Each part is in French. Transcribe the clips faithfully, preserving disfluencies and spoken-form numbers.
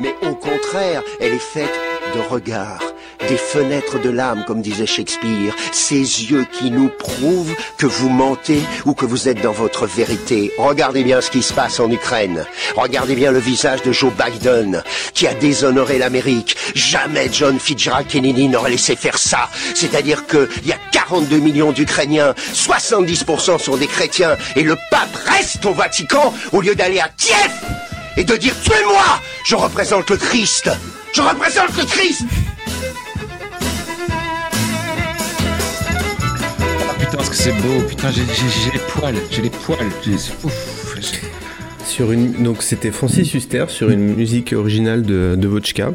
mais au contraire, elle est faite de regards, des fenêtres de l'âme, comme disait Shakespeare, ces yeux qui nous prouvent que vous mentez ou que vous êtes dans votre vérité. Regardez bien ce qui se passe en Ukraine. Regardez bien le visage de Joe Biden, qui a déshonoré l'Amérique. Jamais John Fitzgerald Kennedy n'aurait laissé faire ça. C'est-à-dire qu'il y a quarante-deux millions d'Ukrainiens, soixante-dix pour cent sont des chrétiens, et le pape reste au Vatican au lieu d'aller à Kiev et de dire « Tuez-moi ! Je représente le Christ ! Je représente le Christ !» Parce que c'est beau, putain, j'ai, j'ai, j'ai les poils, j'ai les poils. J'ai... Ouf, j'ai... Sur une, donc c'était Francis Huster sur une musique originale de, de Vodchka,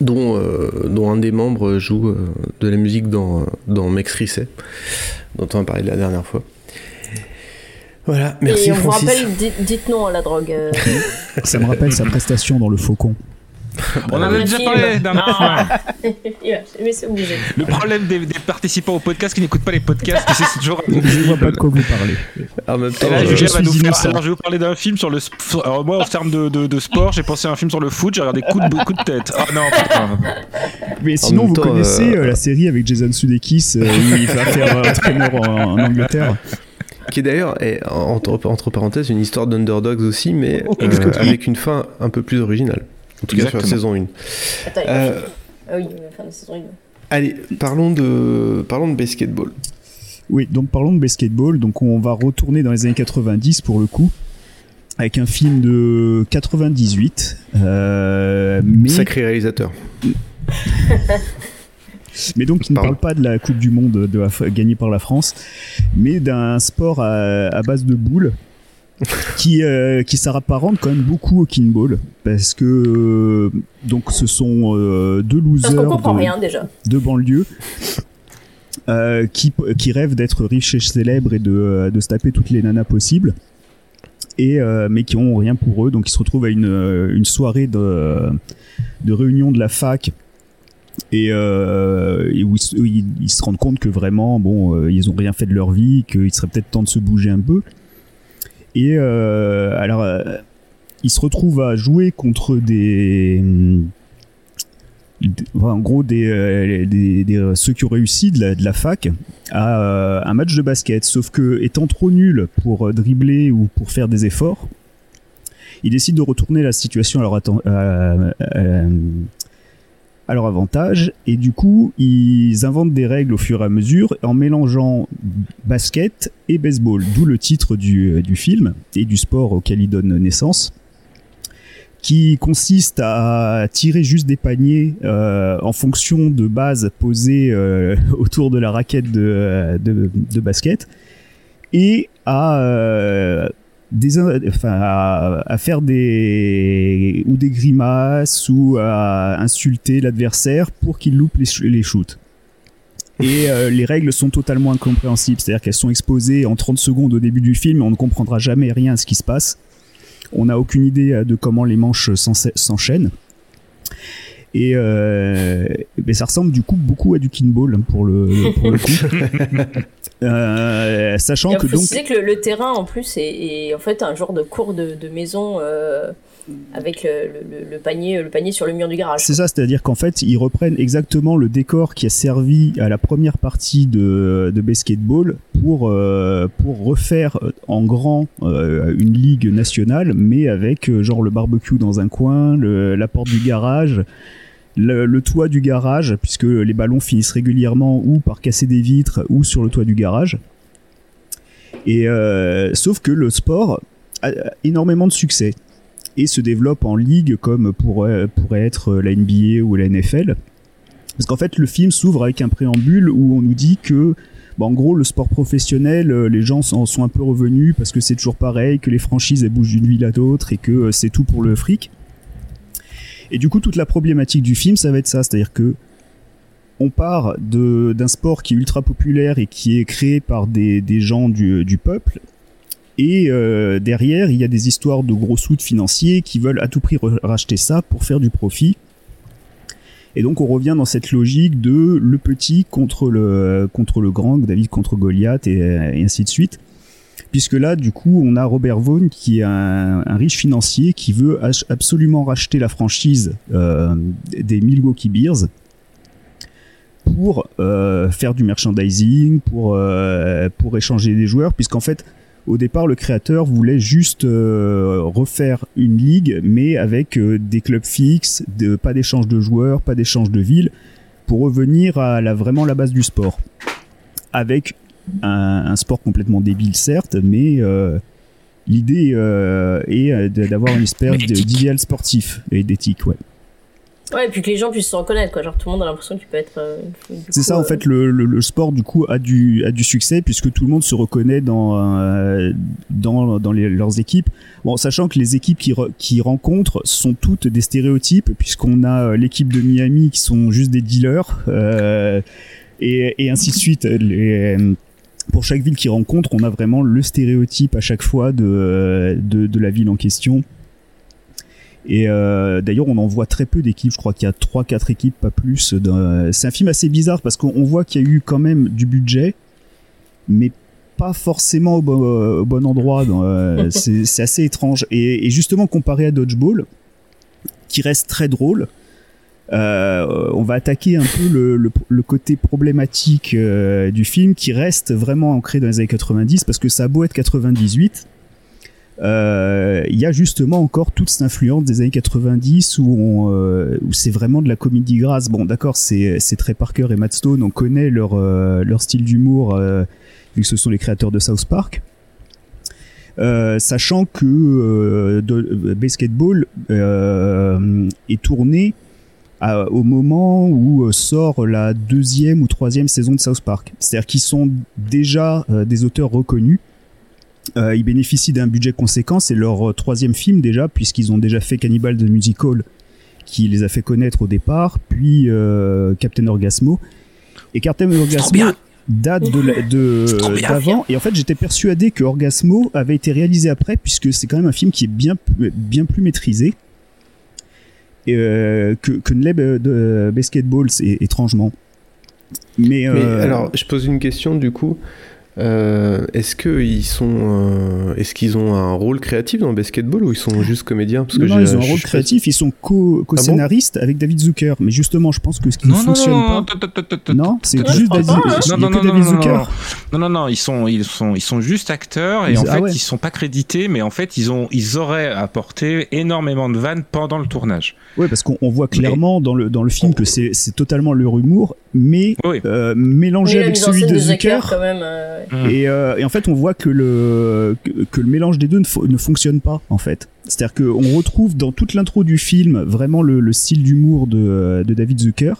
dont, euh, dont un des membres joue euh, de la musique dans, dans Mex Risset, dont on a parlé de la dernière fois. Voilà, merci et on Francis. Vous rappelle, dites, dites non à la drogue. Euh... Ça me rappelle sa prestation dans Le Faucon. On en avait déjà parlé d'un moment. Mais c'est obligé. Le problème des, des participants au podcast qui n'écoutent pas les podcasts, tu sais, c'est toujours. Je ne vois pas de quoi vous parlez. En même temps, là, je, je, suis faire... Alors, je vais vous parler d'un film sur le. Alors, moi, en termes de, de, de sport, j'ai pensé à un film sur le foot, j'ai regardé coup de, coup de tête. Ah oh, non, putain. Mais sinon, vous temps, connaissez euh... la série avec Jason Sudeikis euh, où il va faire un entraîneur en, en Angleterre. Qui est d'ailleurs, est, entre, entre parenthèses, une histoire d'Underdogs aussi, mais oh, euh, avec une fin un peu plus originale. En tout cas sur la saison un. Attends, euh, ah oui, on va faire la saison un. Allez, parlons de, parlons de BASEketball. Oui, donc parlons de BASEketball. Donc on va retourner dans les années quatre-vingt-dix pour le coup, avec un film de quatre-vingt-dix-huit. Euh, mais... Sacré réalisateur. Mais donc qui ne parle pas de la Coupe du Monde de la, gagnée par la France, mais d'un sport à, à base de boules. qui euh, qui s'apparente quand même beaucoup au Kinball parce que euh, donc ce sont euh, deux losers de, rien, déjà. de banlieue euh, qui qui rêvent d'être riches et célèbres et de de se taper toutes les nanas possibles et euh, mais qui ont rien pour eux, donc ils se retrouvent à une une soirée de de réunion de la fac et, euh, et où, ils, où ils se rendent compte que vraiment bon ils ont rien fait de leur vie, qu'il serait peut-être temps de se bouger un peu. Et euh, alors, euh, ils se retrouvent à jouer contre des, des enfin, en gros des, euh, des, des ceux qui ont réussi de la, de la fac à euh, un match de basket. Sauf que étant trop nuls pour dribbler ou pour faire des efforts, ils décident de retourner la situation à leur, atten- euh, euh, à leur avantage. Et du coup, ils inventent des règles au fur et à mesure en mélangeant basket et baseball, d'où le titre du, du film et du sport auquel ils donnent naissance, qui consiste à tirer juste des paniers euh, en fonction de bases posées euh, autour de la raquette de, de, de basket et à... Euh, Des, enfin, à, à faire des ou des grimaces ou à insulter l'adversaire pour qu'il loupe les, les shoots. Et euh, les règles sont totalement incompréhensibles, c'est-à-dire qu'elles sont exposées en trente secondes au début du film et on ne comprendra jamais rien à ce qui se passe. On n'a aucune idée de comment les manches s'en, s'enchaînent. Et euh, ben ça ressemble du coup beaucoup à du Kinball pour le, pour le coup. euh, sachant que donc. Tu sais que le, le terrain en plus est, est en fait un genre de cours de, de maison euh, avec le, le, le, panier, le panier sur le mur du garage. C'est ça, c'est-à-dire qu'en fait ils reprennent exactement le décor qui a servi à la première partie de, de BASEketball pour, euh, pour refaire en grand euh, une ligue nationale, mais avec euh, genre le barbecue dans un coin, le, la porte du garage. Le, le toit du garage, puisque les ballons finissent régulièrement ou par casser des vitres ou sur le toit du garage. Et euh, sauf que le sport a énormément de succès et se développe en ligue comme pourrait, pourrait être la N B A ou la N F L. Parce qu'en fait, le film s'ouvre avec un préambule où on nous dit que, bah, en gros, le sport professionnel, les gens en sont un peu revenus parce que c'est toujours pareil, que les franchises elles bougent d'une ville à l'autre et que c'est tout pour le fric. Et du coup, toute la problématique du film, ça va être ça. C'est-à-dire que on part de, d'un sport qui est ultra populaire et qui est créé par des, des gens du, du peuple. Et euh, derrière, il y a des histoires de gros sous de financiers qui veulent à tout prix racheter ça pour faire du profit. Et donc, on revient dans cette logique de le petit contre le, contre le grand, David contre Goliath et, et ainsi de suite. puisque là du coup on a Robert Vaughn qui est un, un riche financier qui veut ach- absolument racheter la franchise euh, des Milwaukee Brewers pour euh, faire du merchandising, pour, euh, pour échanger des joueurs, puisqu'en fait au départ le créateur voulait juste euh, refaire une ligue mais avec euh, des clubs fixes, de, pas d'échange de joueurs, pas d'échange de villes, pour revenir à la, vraiment la base du sport, avec un, un sport complètement débile certes, mais euh, l'idée euh, est d'avoir une espèce d'idéal sportif et d'éthique, ouais. Ouais, et puis que les gens puissent se reconnaître, quoi. Genre, tout le monde a l'impression qu'il peut être. Euh, c'est coup, ça, euh... en fait, le, le, le sport, du coup, a du, a du succès, puisque tout le monde se reconnaît dans, euh, dans, dans les, leurs équipes. Bon, sachant que les équipes qui, re, qui rencontrent sont toutes des stéréotypes, puisqu'on a l'équipe de Miami qui sont juste des dealers, euh, et, et ainsi de suite. Les, pour chaque ville qu'ils rencontrent, on a vraiment le stéréotype à chaque fois de, de, de la ville en question. Et euh, d'ailleurs on en voit très peu d'équipes, je crois qu'il y a trois quatre équipes, pas plus. C'est un film assez bizarre parce qu'on voit qu'il y a eu quand même du budget, mais pas forcément au bon, au bon endroit. c'est, c'est assez étrange, et, et justement comparé à Dodgeball qui reste très drôle, euh, on va attaquer un peu le, le, le côté problématique euh, du film, qui reste vraiment ancré dans les années quatre-vingt-dix, parce que ça a beau être quatre-vingt-dix-huit, il euh, y a justement encore toute cette influence des années quatre-vingt-dix où, on, euh, où c'est vraiment de la comédie grasse. Bon, d'accord, c'est, c'est Trey Parker et Matt Stone, on connaît leur, euh, leur style d'humour, euh, vu que ce sont les créateurs de South Park. Euh, sachant que euh, de, BASEketball euh, est tourné à, au moment où sort la deuxième ou troisième saison de South Park. C'est-à-dire qu'ils sont déjà euh, des auteurs reconnus. Euh, ils bénéficient d'un budget conséquent, c'est leur euh, troisième film déjà, puisqu'ils ont déjà fait Cannibal! The Musical qui les a fait connaître au départ, puis euh, Captain Orgazmo, et Captain Orgazmo date de la, de, bien, d'avant, et en fait j'étais persuadé que Orgazmo avait été réalisé après, puisque c'est quand même un film qui est bien, bien plus maîtrisé et, euh, que, que ne l'est de, de BASEketball, c'est étrangement. Mais, euh, Mais alors je pose une question du coup. Euh, est-ce que ils sont, euh, est-ce qu'ils ont un rôle créatif dans BASEketball ou ils sont juste comédiens? Parce que non, j'ai, ils ont un rôle créatif. Ils sont co, co-scénaristes ah bon avec David Zucker. Mais justement, je pense que ce qui ne fonctionne non, pas. Non, c'est juste David. Non, non, non, David Zucker. Non, non, non. Ils sont, ils sont, ils sont juste acteurs et en fait, ils sont pas crédités. Mais en fait, ils ont, ils auraient apporté énormément de vannes pendant le tournage. Oui, parce qu'on voit clairement dans le dans le film que c'est c'est totalement leur humour, mais mélangé avec celui de Zucker. Et, euh, et en fait on voit que le, que, que le mélange des deux ne, fo- ne fonctionne pas en fait. C'est-à-dire qu'on retrouve dans toute l'intro du film vraiment le, le style d'humour de, de David Zucker,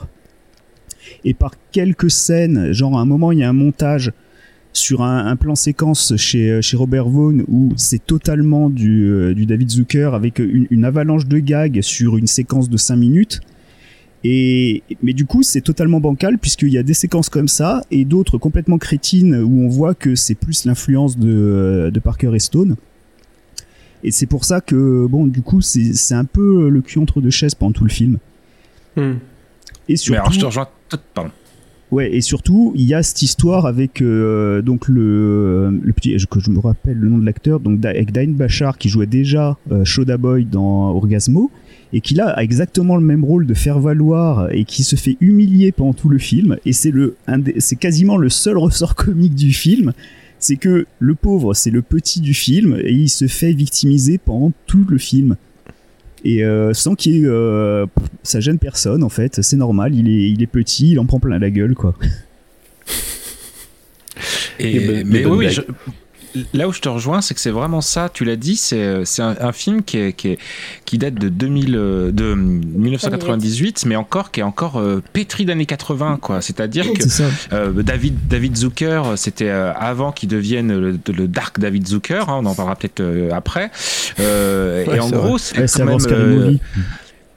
et par quelques scènes, genre à un moment il y a un montage sur un, un plan séquence chez, chez Robert Vaughn où c'est totalement du, du David Zucker avec une, une avalanche de gags sur une séquence de cinq minutes. Et, mais du coup, c'est totalement bancal, puisqu'il y a des séquences comme ça et d'autres complètement crétines où on voit que c'est plus l'influence de, de Parker et Stone. Et c'est pour ça que, bon, du coup, c'est, c'est un peu le cul entre deux chaises pendant tout le film. Hmm. Et surtout, mais alors, je te rejoins. Pardon. Ouais, et surtout, il y a cette histoire avec euh, donc le, le petit, que je me rappelle le nom de l'acteur, donc avec Dane Bachar qui jouait déjà euh, Shoda Boy dans Orgazmo, et qui là a exactement le même rôle de faire valoir et qui se fait humilier pendant tout le film, et c'est le un des, c'est quasiment le seul ressort comique du film, c'est que le pauvre c'est le petit du film et il se fait victimiser pendant tout le film, et euh, sans qu'il y ait, euh, ça gêne personne en fait, c'est normal, il est il est petit, il en prend plein la gueule quoi. Et, et ben, mais oui, je... Là où je te rejoins, c'est que c'est vraiment ça, tu l'as dit, c'est, c'est un, un film qui, est, qui, est, qui date de, deux mille, de dix-neuf cent quatre-vingt-dix-huit, mais encore, qui est encore euh, pétri d'années quatre-vingts, quoi. C'est-à-dire que c'est euh, David, David Zucker, c'était euh, avant qu'il devienne le, le Dark David Zucker, hein, on en parlera peut-être euh, après. Euh, ouais, et en vrai. Gros, c'est ouais, quand c'est même...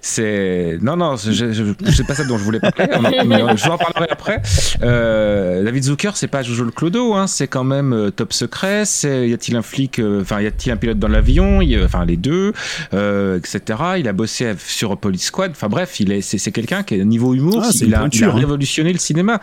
c'est... Non, non, c'est, je, je, c'est pas ça dont je voulais parler, on en, mais on, je vous en parlerai après. Euh, David Zucker, c'est pas Jojo le Clodo, hein, c'est quand même euh, Top Secret, c'est, y a-t-il un flic, enfin euh, y a-t-il un pilote dans l'avion, enfin les deux, euh, et cetera. Il a bossé sur Police Squad, enfin bref, il est, c'est, c'est quelqu'un qui est niveau humour, ah, il, a, peinture, il a révolutionné hein. le cinéma.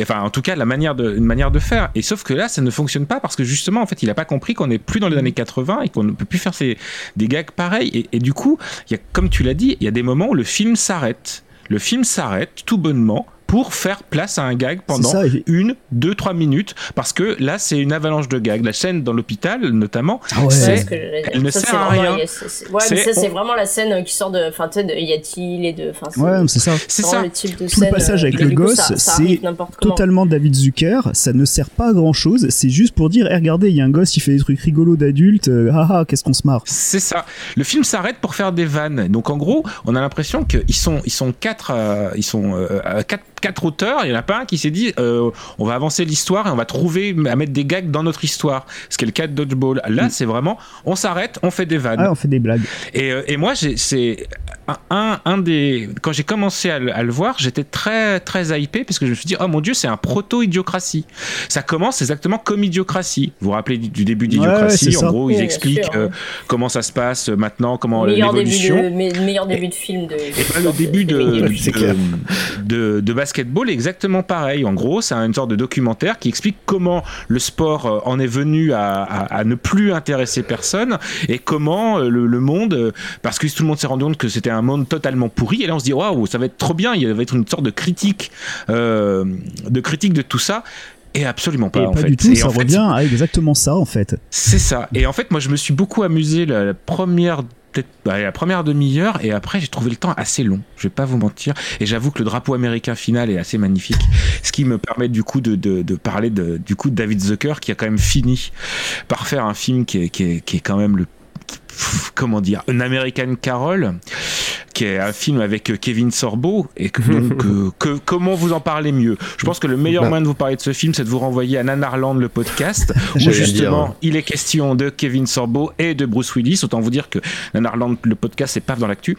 Enfin, en tout cas, la manière de, une manière de faire. Et sauf que là, ça ne fonctionne pas parce que justement, en fait, il a pas compris qu'on n'est plus dans les années quatre-vingts et qu'on ne peut plus faire ces, des gags pareils. Et, et du coup, y a, comme tu l'as dit, il y a des moments où le film s'arrête. Le film s'arrête tout bonnement pour faire place à un gag pendant ça, et... une, deux, trois minutes, parce que là c'est une avalanche de gags. La scène dans l'hôpital notamment, ouais. c'est, c'est ce elle ne ça, sert à rien. A, c'est, c'est... Ouais, c'est... mais ça c'est on... vraiment la scène qui sort de, enfin tu sais, de y a-t-il et de, enfin c'est, ouais, c'est ça. C'est ça. Le type de Tout scène, le passage avec le gosse, coup, ça, ça c'est totalement David Zucker. Ça ne sert pas à grand chose. C'est juste pour dire, hey, regardez, il y a un gosse qui fait des trucs rigolos d'adultes. Ah ah, qu'est-ce qu'on se marre. C'est ça. Le film s'arrête pour faire des vannes. Donc en gros, on a l'impression qu'ils sont, ils sont quatre, euh, ils sont euh, quatre. quatre auteurs, il n'y en a pas un qui s'est dit euh, on va avancer l'histoire et on va trouver à mettre des gags dans notre histoire, ce qui est le cas de Dodgeball. Là, mm. c'est vraiment, on s'arrête, on fait des vannes. Ah, on fait des blagues. Et, et moi, j'ai, c'est un, un des... Quand j'ai commencé à le, à le voir, j'étais très, très hypé parce que je me suis dit, oh mon Dieu, c'est un proto-Idiocratie. Ça commence exactement comme Idiocratie. Vous vous rappelez du, du début d'Idiocratie, ouais, en ça. gros, oui, ils expliquent sûr, euh, oui. comment ça se passe maintenant, comment meilleur l'évolution. Le meilleur début de film. De, et pas le début de, de, de, de, de basket Basketball est exactement pareil. En gros, c'est une sorte de documentaire qui explique comment le sport en est venu à, à, à ne plus intéresser personne et comment le, le monde, parce que tout le monde s'est rendu compte que c'était un monde totalement pourri, et là on se dit waouh, ça va être trop bien, il va être une sorte de critique, euh, de critique de tout ça. Et absolument pas, et en pas fait. Du tout, et ça en fait, revient à exactement ça, en fait. C'est ça. Et en fait, moi, je me suis beaucoup amusé la, la première, peut-être, la première demi-heure, et après, j'ai trouvé le temps assez long. Je vais pas vous mentir. Et j'avoue que le drapeau américain final est assez magnifique. Ce qui me permet, du coup, de, de, de parler de, du coup, de David Zucker, qui a quand même fini par faire un film qui est, qui est, qui est quand même le, comment dire, An American Carol, qui est un film avec Kevin Sorbo, et que, donc, euh, que, comment vous en parler mieux? Je pense que le meilleur bah. moyen de vous parler de ce film, c'est de vous renvoyer à Nanarland, le podcast, où justement, dire. il est question de Kevin Sorbo et de Bruce Willis. Autant vous dire que Nanarland, le podcast, c'est pas dans l'actu.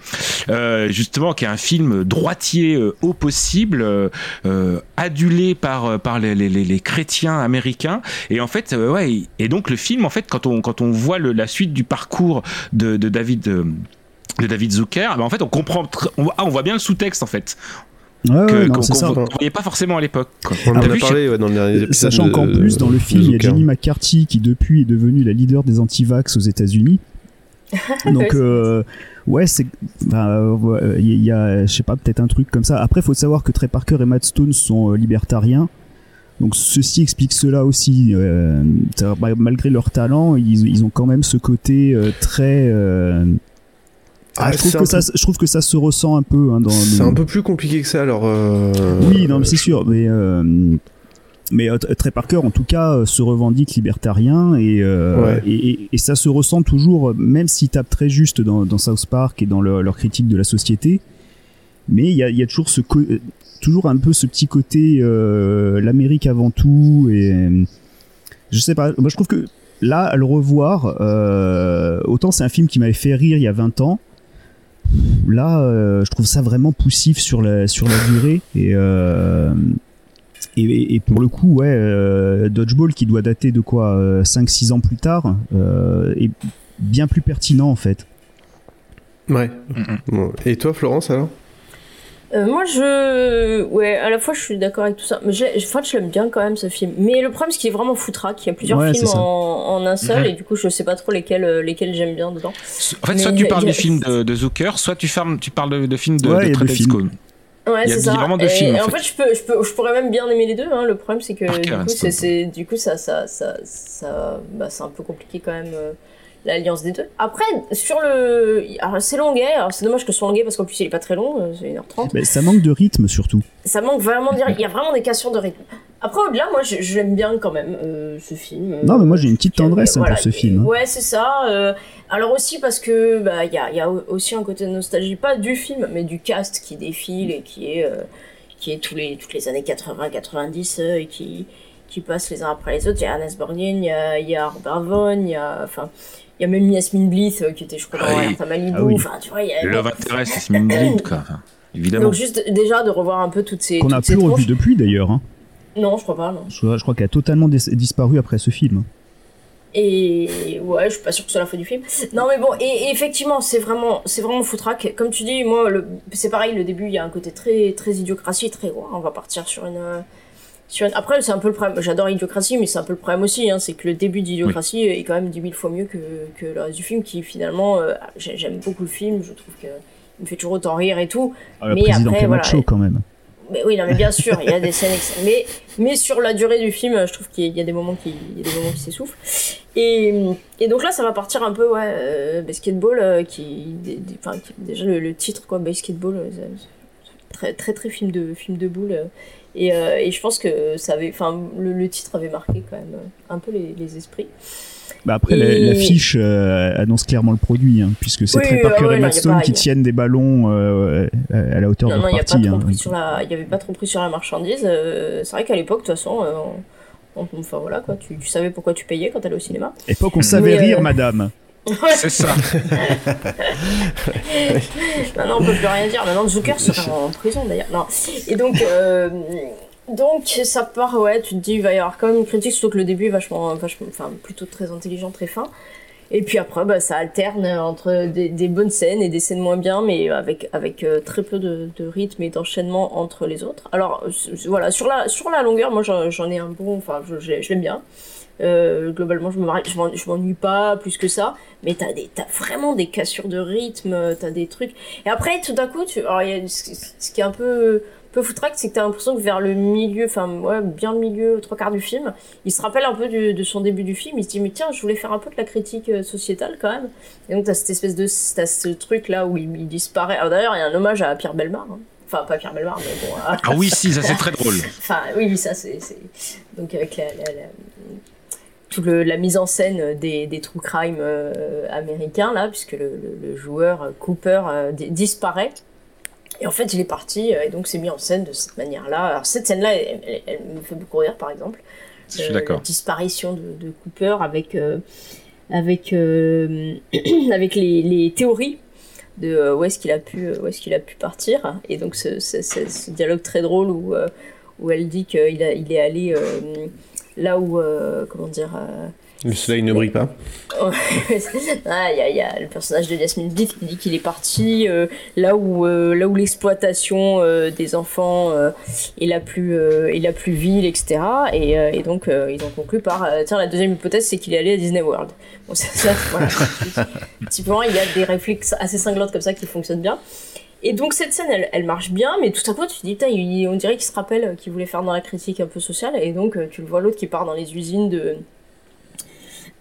Euh, justement, qui est un film droitier euh, au possible, euh, adulé par, par les, les, les, les chrétiens américains. Et en fait, euh, ouais, et donc le film, en fait, quand on, quand on voit le, la suite du parcours de, de David... Euh, de David Zucker, ben en fait on comprend, on, ah, on voit bien le sous-texte en fait. Ouais, que, ouais, non, qu'on ne voyait pas forcément à l'époque. On en a parlé ouais, dans le dernier épisode. Sachant de, qu'en plus, dans le film, il y a Jenny McCarthy qui, depuis, est devenue la leader des anti-vax aux États-Unis. Donc, euh, ouais, c'est. Enfin, euh, il y a, je sais pas, peut-être un truc comme ça. Après, il faut savoir que Trey Parker et Matt Stone sont euh, libertariens. Donc, ceci explique cela aussi. Euh, malgré leur talent, ils, ils ont quand même ce côté euh, très. Euh, Ah, je, trouve que peu... ça, je trouve que ça se ressent un peu. Hein, dans c'est le... un peu plus compliqué que ça, alors. Euh... Oui, non, mais c'est sûr. Mais, euh... mais uh, Trey Parker, en tout cas, euh, se revendique libertarien et, euh, ouais. et, et, et ça se ressent toujours, même s'il tape très juste dans, dans South Park et dans le, leur critique de la société. Mais il y a, y a toujours, ce co- toujours un peu ce petit côté euh, l'Amérique avant tout. Et euh, je sais pas. Moi, je trouve que là, à le revoir, euh, autant c'est un film qui m'avait fait rire il y a vingt ans. Là, euh, je trouve ça vraiment poussif sur la sur la durée et euh, et, et pour le coup, ouais, euh, Dodgeball qui doit dater de quoi euh, cinq six ans plus tard euh, est bien plus pertinent en fait. Ouais. Bon. Et toi, Florence alors? Euh, moi, je, ouais, à la fois je suis d'accord avec tout ça, mais j'ai, enfin, je l'aime bien quand même ce film. Mais le problème, c'est qu'il est vraiment foutraque. Il y a plusieurs ouais, films en, en un seul, mmh. et du coup, je sais pas trop lesquels, lesquels j'aime bien dedans. En fait, mais soit tu parles a... du film de, de Zucker, soit tu, fermes, tu parles de, de films de, ouais, de Trey Parker. Ouais, il y a c'est ça. Vraiment deux et, films, et en fait, fait je, peux, je, peux, je pourrais même bien aimer les deux. Hein. Le problème, c'est que Parker, du coup, c'est, c'est, du coup, ça, ça, ça, ça, bah, c'est un peu compliqué quand même. Euh... L'alliance des deux. Après, sur le. Alors, c'est longuet, alors c'est dommage que ce soit longuet parce qu'en plus il est pas très long, c'est une heure trente. Mais ça manque de rythme surtout. Ça manque vraiment de rythme, il y a vraiment des cassures de rythme. Après, au-delà, moi je, je l'aime bien quand même, euh, ce film. Non, mais moi j'ai une petite tendresse voilà, pour ce et, film. Hein. Ouais, c'est ça. Euh, alors aussi parce que, bah, il y a, y a aussi un côté de nostalgie, pas du film, mais du cast qui défile et qui est. Euh, qui est tous les, toutes les années quatre-vingts, quatre-vingt-dix euh, et qui. qui passent les uns après les autres. Il y a Ernest Borgnine, il, il y a Robert Vaughn, il y a, enfin, il y a même Yasmine Bleeth euh, qui était, je crois, dans Alerte à Malibu. Ah oui. Enfin, tu vois, il y a. Le Love Interest, Yasmine Bleeth, quoi. Enfin, évidemment. Donc juste déjà de revoir un peu toutes ces. Qu'on n'a plus revu depuis d'ailleurs. Hein. Non, je crois pas. Non. Je, je crois qu'elle a totalement dis- disparu après ce film. Et ouais, je suis pas sûre que c'est la faute du film. Non mais bon, et, et effectivement, c'est vraiment, c'est vraiment foutraque. Comme tu dis, moi, le, c'est pareil. Le début, il y a un côté très, très Idiocratie, très ouais, on va partir sur une, sur une. Après, c'est un peu le problème. J'adore Idiocratie, mais c'est un peu le problème aussi. Hein, c'est que le début d'Idiocratie oui. est quand même dix mille fois mieux que que le reste du film, qui finalement, euh, j'aime beaucoup le film. Je trouve que il me fait toujours autant rire et tout. Ah, mais après, voilà. Show, quand même. Mais oui, non, mais bien sûr, il y a des scènes, ex- mais, mais sur la durée du film, je trouve qu'il y a des moments qui, il y a des moments qui s'essoufflent. Et, et donc là, ça va partir un peu, ouais, euh, BASEketball, euh, qui, enfin, déjà le, le titre, quoi, BASEketball, euh, très, très, très film de, film de boule. Euh, et, euh, et je pense que ça avait, enfin, le, le titre avait marqué quand même un peu les, les esprits. Bah après, et... la, l'affiche euh, annonce clairement le produit, hein, puisque c'est oui, Trey Parker et Matt Stone qui tiennent des ballons euh, à la hauteur non, de non, leur partie. Il hein, la... n'y avait pas trop pris sur la marchandise. Euh, c'est vrai qu'à l'époque, de toute façon, euh, on... enfin, voilà, quoi, tu, tu savais pourquoi tu payais quand t'allais au cinéma. Époque, on savait oui, rire, euh... madame. C'est ça. Maintenant, on ne peut plus rien dire. Maintenant, Zucker sera en prison, d'ailleurs. Non. Et donc... Euh... Donc, ça part, ouais, tu te dis, il va y avoir quand même une critique, surtout que le début est vachement, vachement, enfin, plutôt très intelligent, très fin. Et puis après, bah, ça alterne entre des, des bonnes scènes et des scènes moins bien, mais avec, avec euh, très peu de, de rythme et d'enchaînement entre les autres. Alors, voilà, sur la, sur la longueur, moi, j'en, j'en ai un bon, enfin, je, je, je l'aime bien. Euh, globalement, je, me marie, je, m'en, je m'ennuie pas plus que ça, mais t'as, des, t'as vraiment des cassures de rythme, t'as des trucs. Et après, tout d'un coup, tu, alors, il y a ce, ce qui est un peu... peu foutraque, c'est que t'as l'impression que vers le milieu, enfin ouais, bien le milieu, trois quarts du film, il se rappelle un peu du, de son début du film, il se dit mais tiens, je voulais faire un peu de la critique euh, sociétale quand même, et donc t'as cette espèce de, t'as ce truc là où il, il disparaît. Alors d'ailleurs il y a un hommage à Pierre Bellemare, hein. Enfin pas Pierre Bellemare mais bon. À... Ah oui si, ça c'est très drôle. Enfin oui ça c'est, c'est... donc avec la, la, la... toute le, la mise en scène des, des true crime euh, américains là, puisque le, le, le joueur Cooper euh, d- disparaît. Et en fait, il est parti, et donc c'est mis en scène de cette manière-là. Alors, cette scène-là, elle, elle, elle me fait beaucoup rire, par exemple. Je suis euh, d'accord. La disparition de, de Cooper avec, euh, avec, euh, avec les, les théories de euh, où, est-ce qu'il a pu, où est-ce qu'il a pu partir. Et donc, ce, ce, ce, ce dialogue très drôle où, euh, où elle dit qu'il a, il est allé euh, là où, euh, comment dire... Euh, le soleil ne brille pas. Il ah, y, y a le personnage de Yasmine Bleeth qui dit qu'il est parti euh, là où euh, là où l'exploitation euh, des enfants euh, est la plus euh, est la plus vile, et cetera. Et, euh, et donc euh, ils ont conclu par euh, tiens, la deuxième hypothèse c'est qu'il est allé à Disney World. Bon ça, ça voilà. Typiquement il y a des réflexes assez cinglantes comme ça qui fonctionnent bien. Et donc cette scène elle, elle marche bien, mais tout à coup tu te dis putain il, on dirait qu'il se rappelle qu'il voulait faire dans la critique un peu sociale, et donc tu le vois l'autre qui part dans les usines de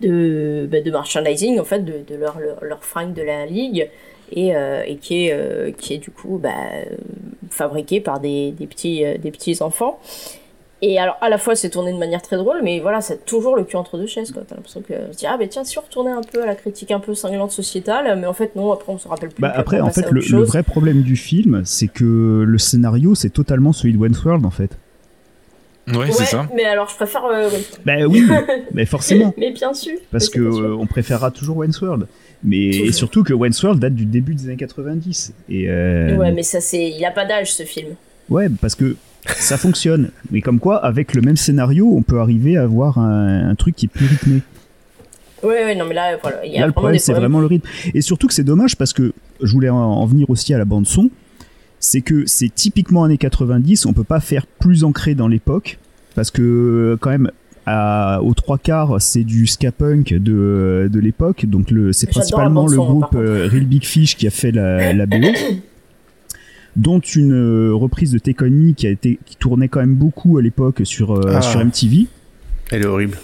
De, bah, de merchandising en fait de, de leur, leur, leur fringue de la ligue et, euh, et qui, est, euh, qui est du coup bah, fabriqué par des, des, petits, euh, des petits enfants. Et alors à la fois c'est tourné de manière très drôle, mais voilà, c'est toujours le cul entre deux chaises quoi. T'as l'impression que tu dis ah ben tiens, si on retournait un peu à la critique un peu cinglante sociétale, mais en fait non, après on se rappelle plus. Bah, après en fait le, le vrai problème du film c'est que le scénario c'est totalement celui de Wayne's World en fait. Ouais, ouais, c'est ça. Mais alors je préfère. Euh, bah oui, mais forcément. mais bien sûr. Parce qu'on euh, préférera toujours Wayne's World. Mais toujours. Et surtout que Wayne's World date du début des années quatre-vingt-dix. Et euh... ouais, mais ça c'est, il a pas d'âge ce film. Ouais, parce que ça fonctionne. Mais comme quoi, avec le même scénario, on peut arriver à avoir un, un truc qui est plus rythmé. Ouais, ouais, non mais là, voilà, y a là le problème c'est vraiment le rythme. Et surtout que c'est dommage parce que je voulais en venir aussi à la bande son. C'est que c'est typiquement années quatre-vingt-dix, on peut pas faire plus ancré dans l'époque, parce que quand même, à, aux trois quarts, c'est du ska punk de, de l'époque, donc le, c'est j'adore principalement le groupe euh, Reel Big Fish qui a fait la, la B O, dont une euh, reprise de Take On Me qui, a été, qui tournait quand même beaucoup à l'époque sur, euh, ah, sur M T V. Elle est horrible.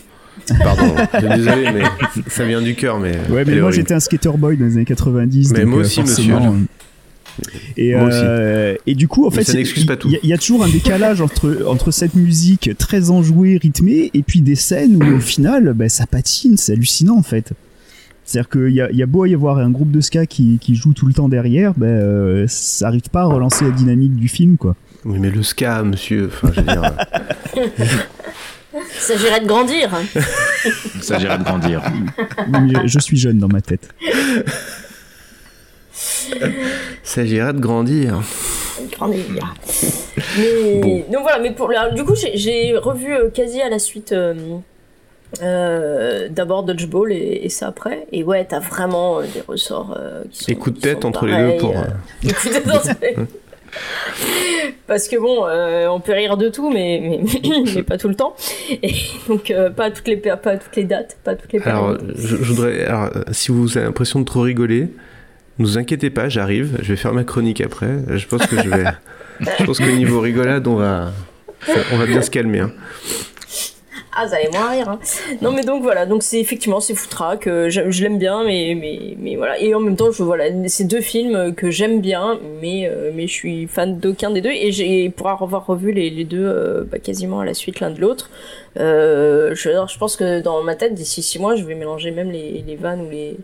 Pardon, désolé, mais ça vient du cœur. Mais ouais, mais moi horrible. J'étais un skater boy dans les années quatre-vingt-dix. Mais donc, moi aussi, euh, monsieur. Et, euh, et du coup, en fait, il y, y a toujours un décalage entre entre cette musique très enjouée, rythmée, et puis des scènes où au final, bah, ça patine, c'est hallucinant en fait. C'est-à-dire qu'il y a, y a beau y avoir un groupe de ska qui qui joue tout le temps derrière, bah, euh, ça arrive pas à relancer la dynamique du film, quoi. Oui, mais le ska, monsieur. Enfin, je veux dire. Il s'agirait de grandir. Il s'agirait de grandir. Je suis jeune dans ma tête. Il s'agirait de grandir. Grandir. Mais, bon. Donc voilà, mais pour, alors, du coup, j'ai, j'ai revu euh, quasi à la suite. Euh, Euh, d'abord Dodgeball et, et ça après. Et ouais, t'as vraiment euh, des ressorts euh, qui sont. Et coups de tête entre pareils, les deux pour. Euh... Des coups de tête entre les deux. Parce que bon, euh, on peut rire de tout, mais, mais, mais pas tout le temps. Et donc, euh, pas, toutes les, pas toutes les dates, pas toutes les périodes. Alors, je, je voudrais. Alors, si vous avez l'impression de trop rigoler, ne vous inquiétez pas, j'arrive. Je vais faire ma chronique après. Je pense que je vais. Je pense qu'au niveau rigolade, on va, on va bien se calmer. Hein. Ah, vous allez moins rire. Hein. Non, mais donc voilà, donc c'est effectivement c'est foutraque. Euh, je, je l'aime bien, mais mais mais voilà. Et en même temps, je voilà, c'est deux films que j'aime bien, mais euh, mais je suis fan d'aucun des deux. Et j'ai pour avoir revu les les deux euh, bah, quasiment à la suite l'un de l'autre. Euh, je alors, je pense que dans ma tête d'ici six mois, je vais mélanger même les les vannes ou les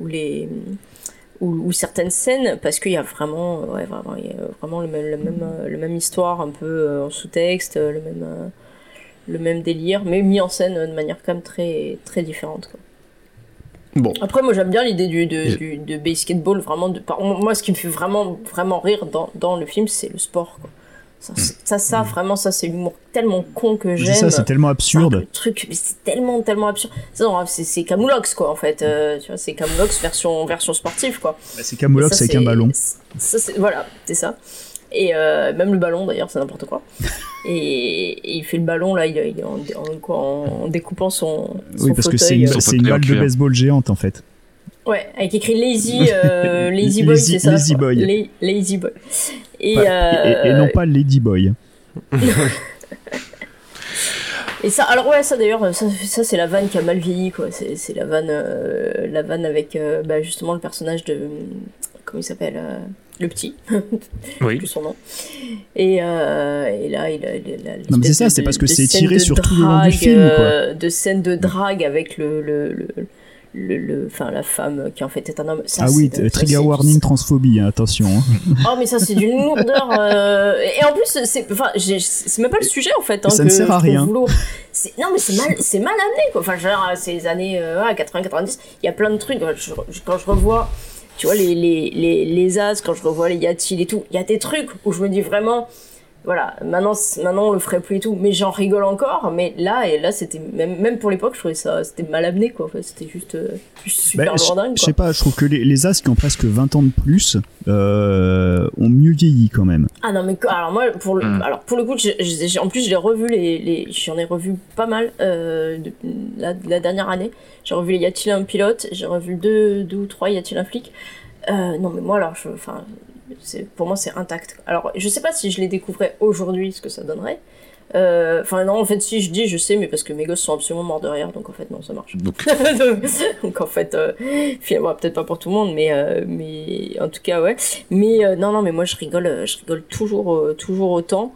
ou les ou, ou certaines scènes parce qu'il y a vraiment ouais vraiment il y a vraiment le même le même le même histoire un peu euh, en sous-texte, le même. Euh, le même délire, mais mis en scène de manière quand même très, très différente. Quoi. Bon. Après, moi, j'aime bien l'idée du, de, du, de BASEketball, vraiment. De, par, moi, ce qui me fait vraiment, vraiment rire dans, dans le film, c'est le sport. Quoi. Ça, ça, ça, vraiment, ça, c'est l'humour tellement con que j'aime. C'est ça, c'est tellement absurde. Ça, le truc, mais c'est tellement, tellement absurde. C'est, c'est, c'est Camoulox, quoi, en fait. Euh, tu vois, c'est Camoulox version, version sportive, quoi. Bah, c'est Camoulox ça, avec c'est, un ballon. Ça, c'est, voilà, c'est ça. Et euh, même le ballon d'ailleurs c'est n'importe quoi et, et il fait le ballon là il, il en, en, quoi, en, en découpant son, son oui parce fauteuil, que c'est une, euh, c'est une balle de baseball géante en fait ouais avec écrit Lazy euh, Lazy Boy lazy, c'est ça Lazy Boy La- Lazy Boy et, ouais, euh, et, et non pas Lady Boy et ça alors ouais ça d'ailleurs ça, ça c'est la vanne qui a mal vieilli quoi c'est, c'est la vanne euh, la vanne avec euh, bah, justement le personnage de comment il s'appelle euh, le petit, oui. Plus son nom. Et, euh, et là, il a, il a non mais c'est ça, de, c'est parce que c'est tiré sur drague, tout le long du film, quoi. De scène de drague avec le, le, le, le, le, enfin la femme qui en fait est un homme. Ça, ah oui, t- trigger ça, warning, c'est... transphobie, hein, attention. Hein. Oh mais ça c'est d'une lourdeur. Euh... Et en plus, c'est, enfin, j'ai... c'est même pas le sujet en fait. Hein, ça que, ne sert à rien. C'est... Non mais c'est mal, c'est mal amené quoi. Enfin genre c'est les années euh, quatre-vingts quatre-vingt-dix, il y a plein de trucs. Je, je, quand je revois. Tu vois, les, les, les, les Z A Z, quand je revois les Yatil et tout, il y a des trucs où je me dis vraiment, voilà, maintenant, maintenant on le ferait plus et tout, mais j'en rigole encore, mais là, et là, c'était, même, même pour l'époque, je trouvais ça, c'était mal amené, quoi, enfin, c'était juste, juste super ben, lourdingue, quoi. Je sais pas, je trouve que les, les Z A Z qui ont presque vingt ans de plus, euh, ont mieux vieilli quand même. Ah non, mais, alors moi, pour le, mmh. alors, pour le coup, j'ai, j'ai, en plus, j'ai revu les, les, j'en ai revu pas mal, euh, de, la, la dernière année. J'ai revu les Yatil un pilote, j'ai revu deux, deux ou trois Yatil un flic. Euh, non, mais moi, alors, je, enfin, c'est, pour moi, c'est intact. Alors, je sais pas si je les découvrais aujourd'hui, ce que ça donnerait. Enfin, euh, non, en fait, si je dis, je sais, mais parce que mes gosses sont absolument morts de rire, donc en fait, non, ça marche. Donc, donc en fait, euh, finalement, peut-être pas pour tout le monde, mais, euh, mais en tout cas, ouais. Mais euh, non, non, mais moi, je rigole, je rigole toujours, euh, toujours autant.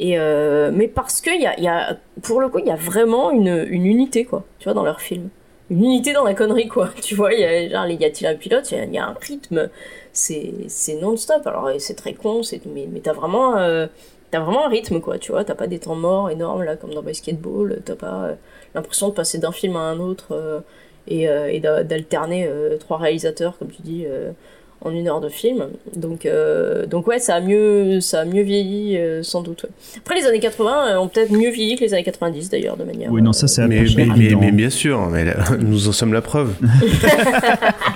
Et euh, mais parce que, y a, y a, pour le coup, il y a vraiment une, une unité, quoi, tu vois, dans leurs films. Une unité dans la connerie, quoi. Tu vois, il y a, genre, y a-t-il un pilote, il y, y a un rythme, c'est, c'est non-stop. Alors, c'est très con, c'est, mais, mais t'as vraiment, euh, t'as vraiment un rythme, quoi, tu vois. T'as pas des temps morts énormes, là, comme dans BASEketball. T'as pas euh, l'impression de passer d'un film à un autre euh, et, euh, et d'a, d'alterner euh, trois réalisateurs, comme tu dis, euh, en une heure de film. Donc, euh, donc ouais, ça a mieux, ça a mieux vieilli, euh, sans doute. Ouais. Après, les années quatre-vingts euh, ont peut-être mieux vieilli que les années quatre-vingt-dix, d'ailleurs, de manière... Oui, non, ça, c'est... Euh, mais, mais, mais, mais bien sûr, mais là, nous en sommes la preuve.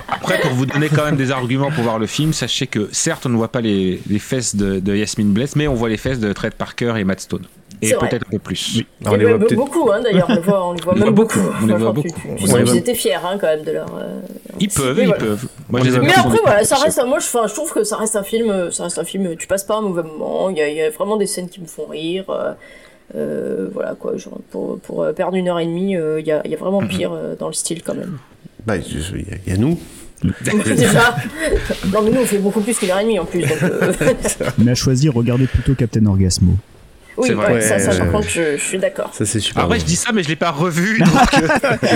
Après, pour vous donner quand même des arguments pour voir le film, sachez que, certes, on ne voit pas les, les fesses de, de Yasmine Bleeth, mais on voit les fesses de Trey Parker et Matt Stone. Et c'est peut-être un peu plus. Oui. On, on les voit peut-être... beaucoup, hein, d'ailleurs. On les voit, on les voit on même beaucoup. beaucoup. On les voit beaucoup. Tu sens qu'ils étaient fiers, hein, quand même, de leur... Euh... Ils peuvent, ils peuvent. Moi, je les aime. Mais après, voilà, ça reste... Moi, je trouve que ça reste un film... Ça reste un film... Tu passes pas un mauvais moment. Il y a, il y a vraiment des scènes qui me font rire. Euh, voilà, quoi. Genre, pour, pour perdre une heure et demie, euh, il, y a, il y a vraiment pire euh, dans le style, quand même. Bah, il y a nous. Déjà. Non, mais nous, on fait beaucoup plus qu'une heure et demie, en plus. Donc, euh... mais à choisir, regardez plutôt Captain Orgazmo. Oui, c'est vrai. Ouais, ça, ça ouais, par ouais. contre, je, je suis d'accord. Ça, c'est super. Après, bon. Je dis ça, mais je l'ai pas revu. Donc...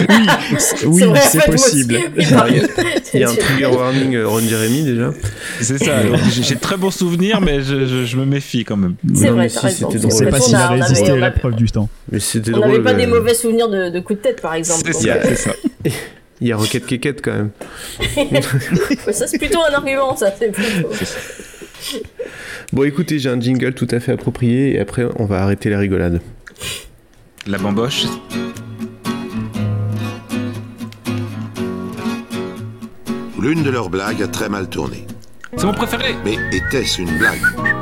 oui, c'est, oui, vrai, c'est possible. Il y a un trigger warning euh, Ron Jeremy déjà. C'est ça. j'ai, j'ai de très bons souvenirs, mais je, je, je me méfie quand même. C'est non, vrai, si, c'était drôle. Je sais pas s'il a résisté à la preuve du temps. Mais c'était drôle. On n'avait pas des mauvais souvenirs de coups de tête, par exemple. C'est ça. Il y a Rocket Kékette quand même. Ça, c'est plutôt un argument, ça. C'est plutôt. Bon, écoutez, j'ai un jingle tout à fait approprié et après on va arrêter la rigolade. La bamboche. L'une de leurs blagues a très mal tourné. C'est mon préféré. Mais était-ce une blague ?